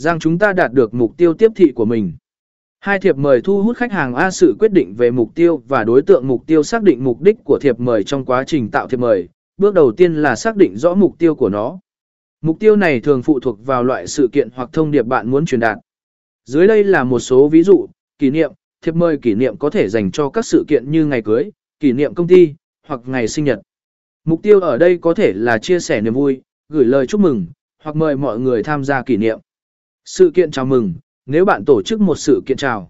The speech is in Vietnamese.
rằng chúng ta đạt được mục tiêu tiếp thị của mình. Hai thiệp mời thu hút khách hàng A. Sự quyết định về mục tiêu và đối tượng mục tiêu xác định mục đích của thiệp mời trong quá trình tạo thiệp mời. Bước đầu tiên là xác định rõ mục tiêu của nó. Mục tiêu này thường phụ thuộc vào loại sự kiện hoặc thông điệp bạn muốn truyền đạt. Dưới đây là một số ví dụ: kỷ niệm, thiệp mời kỷ niệm có thể dành cho các sự kiện như ngày cưới, kỷ niệm công ty, hoặc ngày sinh nhật. Mục tiêu ở đây có thể là chia sẻ niềm vui, gửi lời chúc mừng, hoặc mời mọi người tham gia kỷ niệm. Sự kiện chào mừng, nếu bạn tổ chức một sự kiện chào